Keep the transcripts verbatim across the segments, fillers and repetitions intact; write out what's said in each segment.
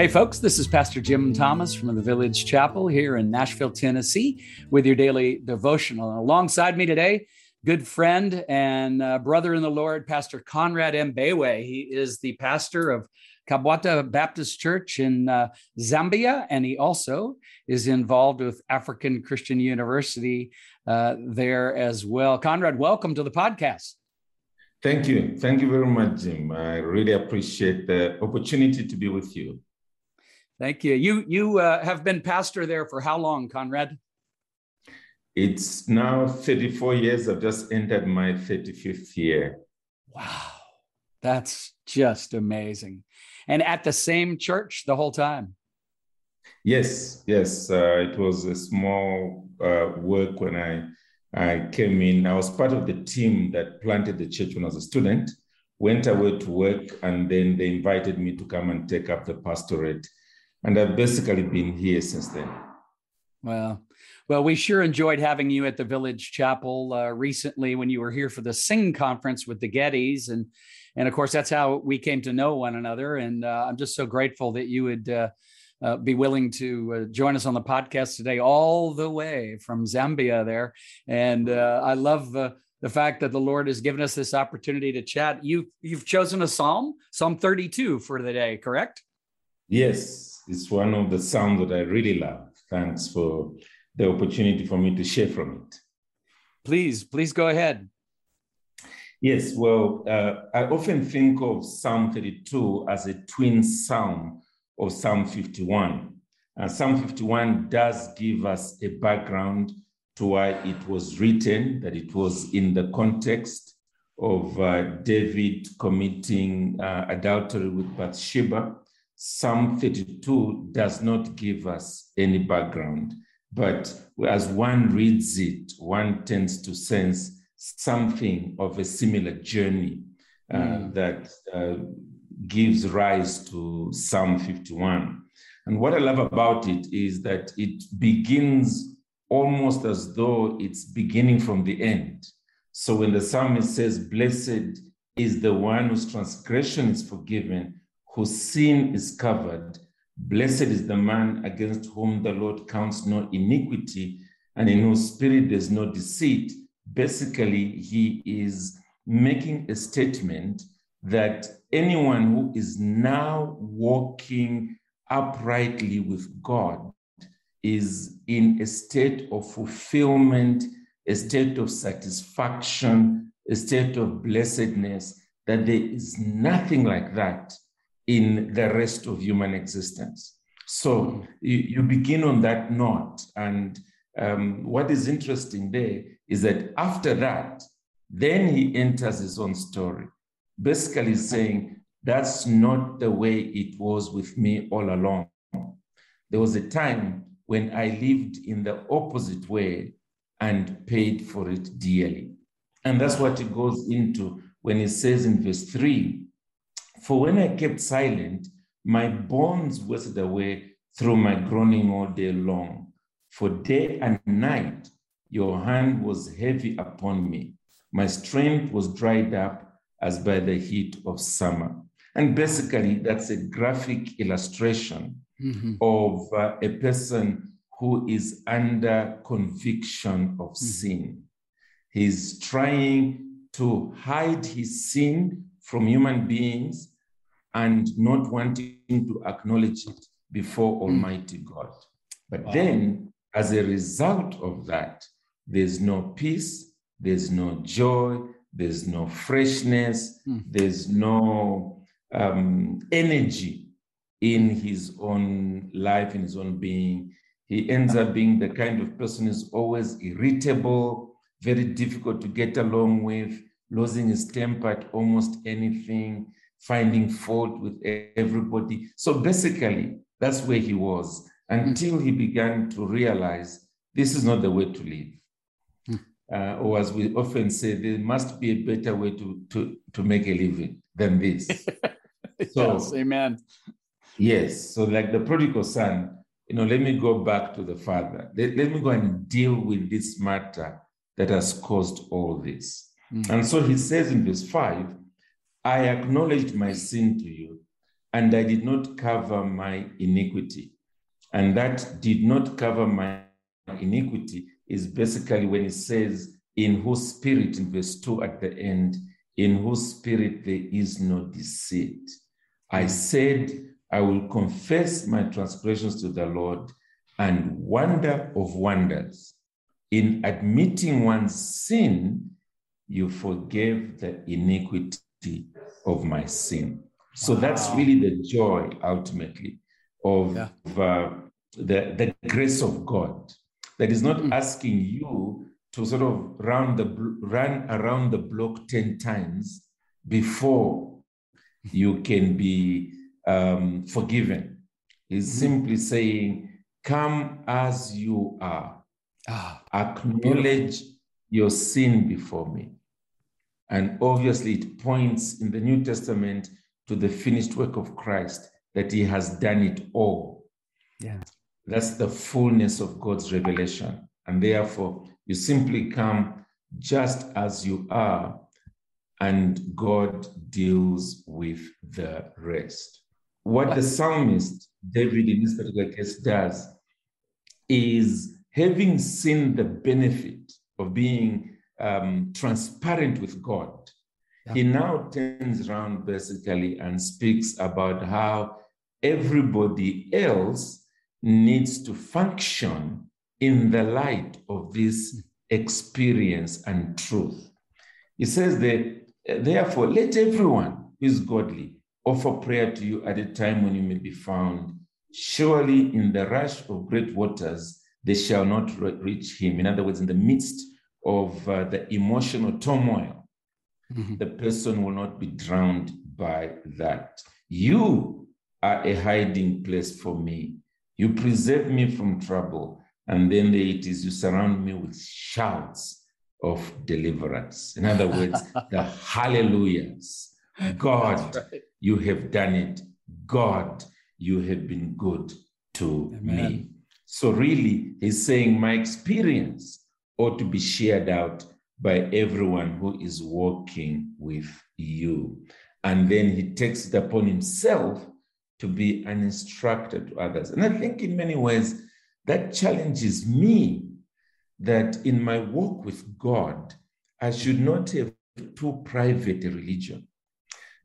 Hey folks, this is Pastor Jim Thomas from the Village Chapel here in Nashville, Tennessee, with your daily devotional. And alongside me today, good friend and uh, brother in the Lord, Pastor Conrad Mbewe. He is the pastor of Kabwata Baptist Church in uh, Zambia, and he also is involved with African Christian University uh, there as well. Conrad, welcome to the podcast. Thank you. Thank you very much, Jim. I really appreciate the opportunity to be with you. Thank you. You you uh, have been pastor there for how long, Conrad? It's now thirty-four years. I've just entered my thirty-fifth year. Wow. That's just amazing. And at the same church the whole time? Yes, yes. Uh, it was a small uh, work when I, I came in. I was part of the team that planted the church when I was a student, went away to work, and then they invited me to come and take up the pastorate. And I've basically been here since then. Well, well, we sure enjoyed having you at the Village Chapel uh, recently when you were here for the Sing Conference with the Gettys. And, and of course, that's how we came to know one another. And uh, I'm just so grateful that you would uh, uh, be willing to uh, join us on the podcast today, all the way from Zambia there. And uh, I love uh, the fact that the Lord has given us this opportunity to chat. You've, you've chosen a psalm, Psalm thirty-two for the day, correct? Yes, it's one of the psalms that I really love. Thanks for the opportunity for me to share from it. Please, please go ahead. Yes, well, uh, I often think of Psalm thirty-two as a twin psalm of Psalm fifty-one. And Psalm fifty-one does give us a background to why it was written, that it was in the context of uh, David committing uh, adultery with Bathsheba. Psalm thirty-two does not give us any background, but as one reads it, one tends to sense something of a similar journey uh, mm. that uh, gives rise to Psalm fifty-one. And what I love about it is that it begins almost as though it's beginning from the end. So when the psalmist says, "Blessed is the one whose transgression is forgiven, whose sin is covered. Blessed is the man against whom the Lord counts no iniquity, and in whose spirit there's no deceit." Basically, he is making a statement that anyone who is now walking uprightly with God is in a state of fulfillment, a state of satisfaction, a state of blessedness, that there is nothing like that in the rest of human existence. So you, you begin on that note. And um, what is interesting there is that after that, then he enters his own story, basically saying, that's not the way it was with me all along. There was a time when I lived in the opposite way and paid for it dearly. And that's what he goes into when he says in verse three, "For when I kept silent, my bones wasted away through my groaning all day long. For day and night, your hand was heavy upon me. My strength was dried up as by the heat of summer." And basically, that's a graphic illustration mm-hmm. of uh, a person who is under conviction of mm-hmm. sin. He's trying to hide his sin from human beings and not wanting to acknowledge it before mm. Almighty God. But wow. Then, as a result of that, there's no peace, there's no joy, there's no freshness, mm. there's no um, energy in his own life, in his own being. He ends up being the kind of person who's always irritable, very difficult to get along with, losing his temper at almost anything, finding fault with everybody. So basically, that's where he was until he began to realize this is not the way to live. Uh, or as we often say, there must be a better way to, to, to make a living than this. So, yes, amen. Yes, so like the prodigal son, you know, let me go back to the father. Let, let me go and deal with this matter that has caused all this. And so he says in verse five, "I acknowledged my sin to you, and I did not cover my iniquity. And that did not cover my iniquity is basically when it says, in whose spirit, in verse two at the end, in whose spirit there is no deceit. I said, I will confess my transgressions to the Lord, and wonder of wonders, in admitting one's sin, you forgave the iniquity of my sin. So wow. That's really the joy ultimately of yeah. uh, the, the grace of God that is not mm. asking you to sort of round the, run around the block ten times before you can be um, forgiven. He's mm. simply saying, come as you are, ah, acknowledge your sin before me. And obviously it points in the New Testament to the finished work of Christ, that he has done it all. Yeah. That's the fullness of God's revelation. And therefore you simply come just as you are, and God deals with the rest. What the psalmist David in this particular case does is, having seen the benefit of being um, transparent with God, yeah. he now turns around basically and speaks about how everybody else needs to function in the light of this experience and truth. He says that, therefore, let everyone who is godly offer prayer to you at a time when you may be found. Surely in the rush of great waters, they shall not reach him. In other words, in the midst of uh, the emotional turmoil, mm-hmm. the person will not be drowned by that. You are a hiding place for me. You preserve me from trouble. And then there it is, you surround me with shouts of deliverance. In other words, the hallelujahs. God, right. you have done it. God, you have been good to Amen. me. So really, he's saying my experience ought to be shared out by everyone who is walking with you. And then he takes it upon himself to be an instructor to others. And I think in many ways, that challenges me, that in my walk with God, I should not have too private a religion.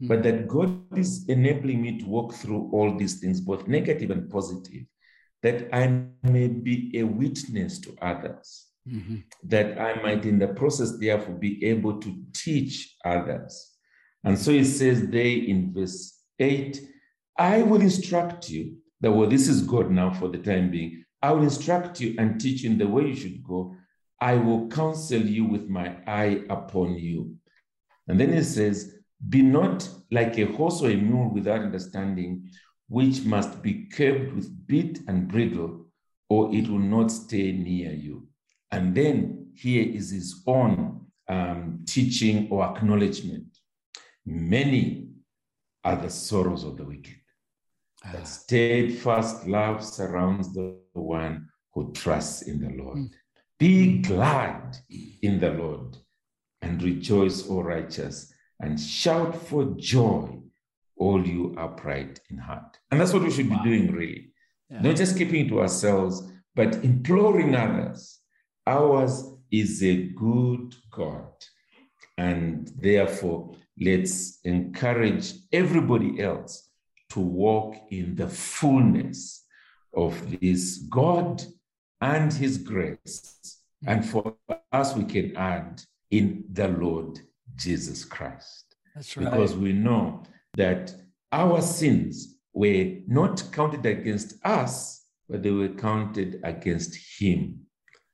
But that God is enabling me to walk through all these things, both negative and positive, that I may be a witness to others, mm-hmm. that I might in the process therefore be able to teach others. And so it says there in verse eight, I will instruct you, that well, this is God now for the time being, I will instruct you and teach you in the way you should go. I will counsel you with my eye upon you. And then it says, be not like a horse or a mule without understanding, which must be curbed with bit and bridle, or it will not stay near you. And then here is his own um, teaching or acknowledgement. Many are the sorrows of the wicked. Ah. That steadfast love surrounds the one who trusts in the Lord. Mm. Be glad in the Lord and rejoice, O righteous, and shout for joy, all you upright in heart. And that's what we should wow. be doing, really. Yeah. Not just keeping it to ourselves, but imploring others. Ours is a good God. And therefore, let's encourage everybody else to walk in the fullness of this God and his grace. And for us, we can add, in the Lord Jesus Christ. That's right. Because we know that our sins were not counted against us, but they were counted against him.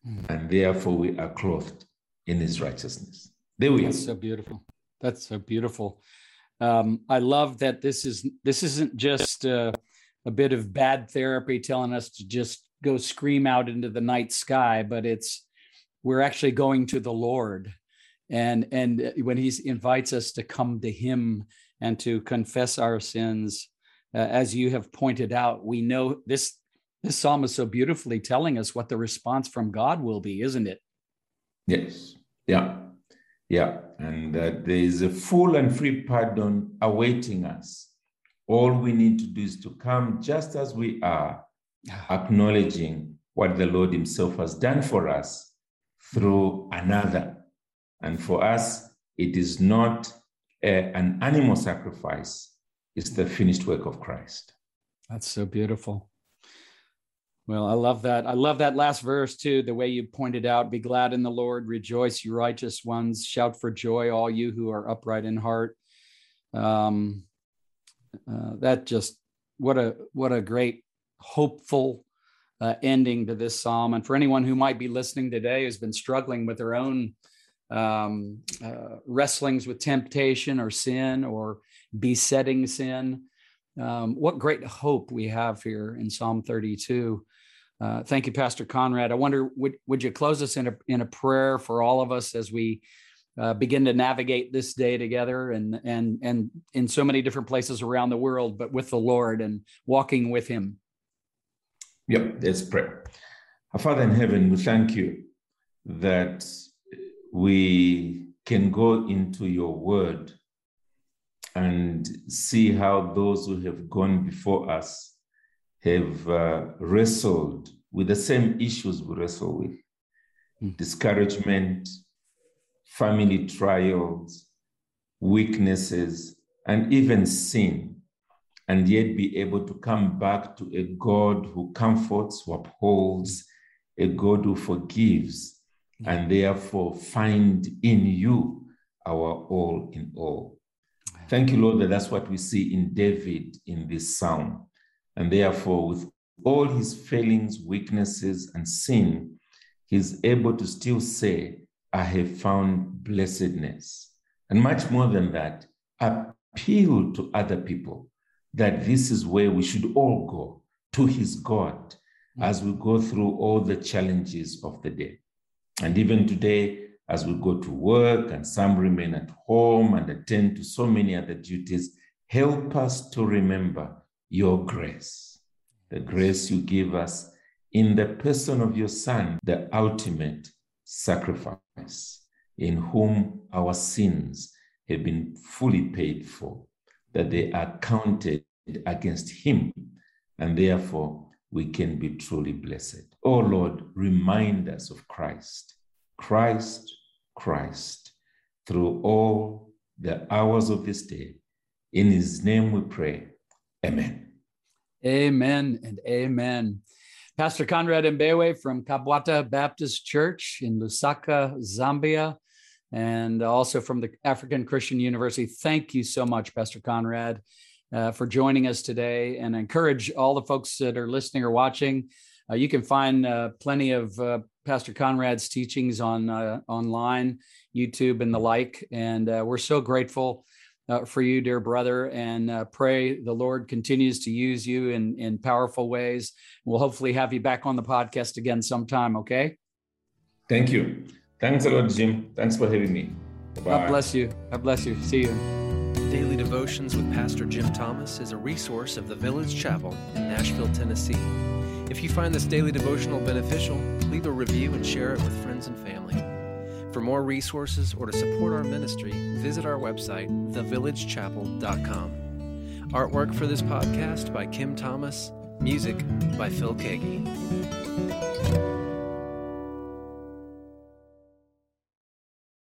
Mm. And therefore we are clothed in his righteousness. There we are. That's so beautiful. That's so beautiful. Um, I love that this is this isn't just uh, a bit of bad therapy telling us to just go scream out into the night sky, but it's we're actually going to the Lord. And and when he invites us to come to him and to confess our sins, uh, as you have pointed out, we know this, this psalm is so beautifully telling us what the response from God will be, isn't it? Yes. Yeah. Yeah. And that uh, there is a full and free pardon awaiting us All we need to do is to come just as we are, acknowledging what the Lord himself has done for us through another. And for us, it is not a, an animal sacrifice. It's the finished work of Christ. That's so beautiful. Well, I love that. I love that last verse too, the way you pointed out, be glad in the Lord, rejoice, you righteous ones, shout for joy, all you who are upright in heart. Um, uh, that just, what a, what a great hopeful uh, ending to this psalm. And for anyone who might be listening today who's been struggling with their own um, uh, wrestlings with temptation or sin or besetting sin, Um, what great hope we have here in Psalm thirty-two. Uh, thank you, Pastor Conrad. I wonder, would, would you close us in a, in a prayer for all of us as we uh, begin to navigate this day together and, and, and in so many different places around the world, but with the Lord and walking with him? Yep, let's pray. Our Father in heaven, we thank you that we can go into your word and see how those who have gone before us have uh, wrestled with the same issues we wrestle with. Mm. Discouragement, family trials, weaknesses, and even sin, and yet be able to come back to a God who comforts, who upholds, a God who forgives, mm. and therefore find in you our all in all. Thank you, Lord, that that's what we see in David in this psalm. And therefore, with all his failings, weaknesses, and sin, he's able to still say, I have found blessedness. And much more than that, appeal to other people that this is where we should all go, to his God, as we go through all the challenges of the day. And even today, as we go to work and some remain at home and attend to so many other duties, help us to remember your grace, the grace you give us in the person of your Son, the ultimate sacrifice, in whom our sins have been fully paid for, that they are counted against him, and therefore we can be truly blessed. Oh Lord, remind us of Christ, Christ, Christ, through all the hours of this day. In his name we pray. Amen. Amen and amen. Pastor Conrad Mbewe from Kabwata Baptist Church in Lusaka, Zambia, and also from the African Christian University. Thank you so much, Pastor Conrad, uh, for joining us today, and I encourage all the folks that are listening or watching. Uh, you can find uh, plenty of uh, Pastor Conrad's teachings on uh, online, YouTube, and the like. And uh, we're so grateful uh, for you, dear brother, and uh, pray the Lord continues to use you in, in powerful ways. We'll hopefully have you back on the podcast again sometime, okay? Thank you. Thanks a lot, Jim. Thanks for having me. Bye. God bless you. God bless you. See you. Daily Devotions with Pastor Jim Thomas is a resource of the Village Chapel in Nashville, Tennessee. If you find this daily devotional beneficial, leave a review and share it with friends and family. For more resources or to support our ministry, visit our website, the village chapel dot com. Artwork for this podcast by Kim Thomas, music by Phil Keaggy.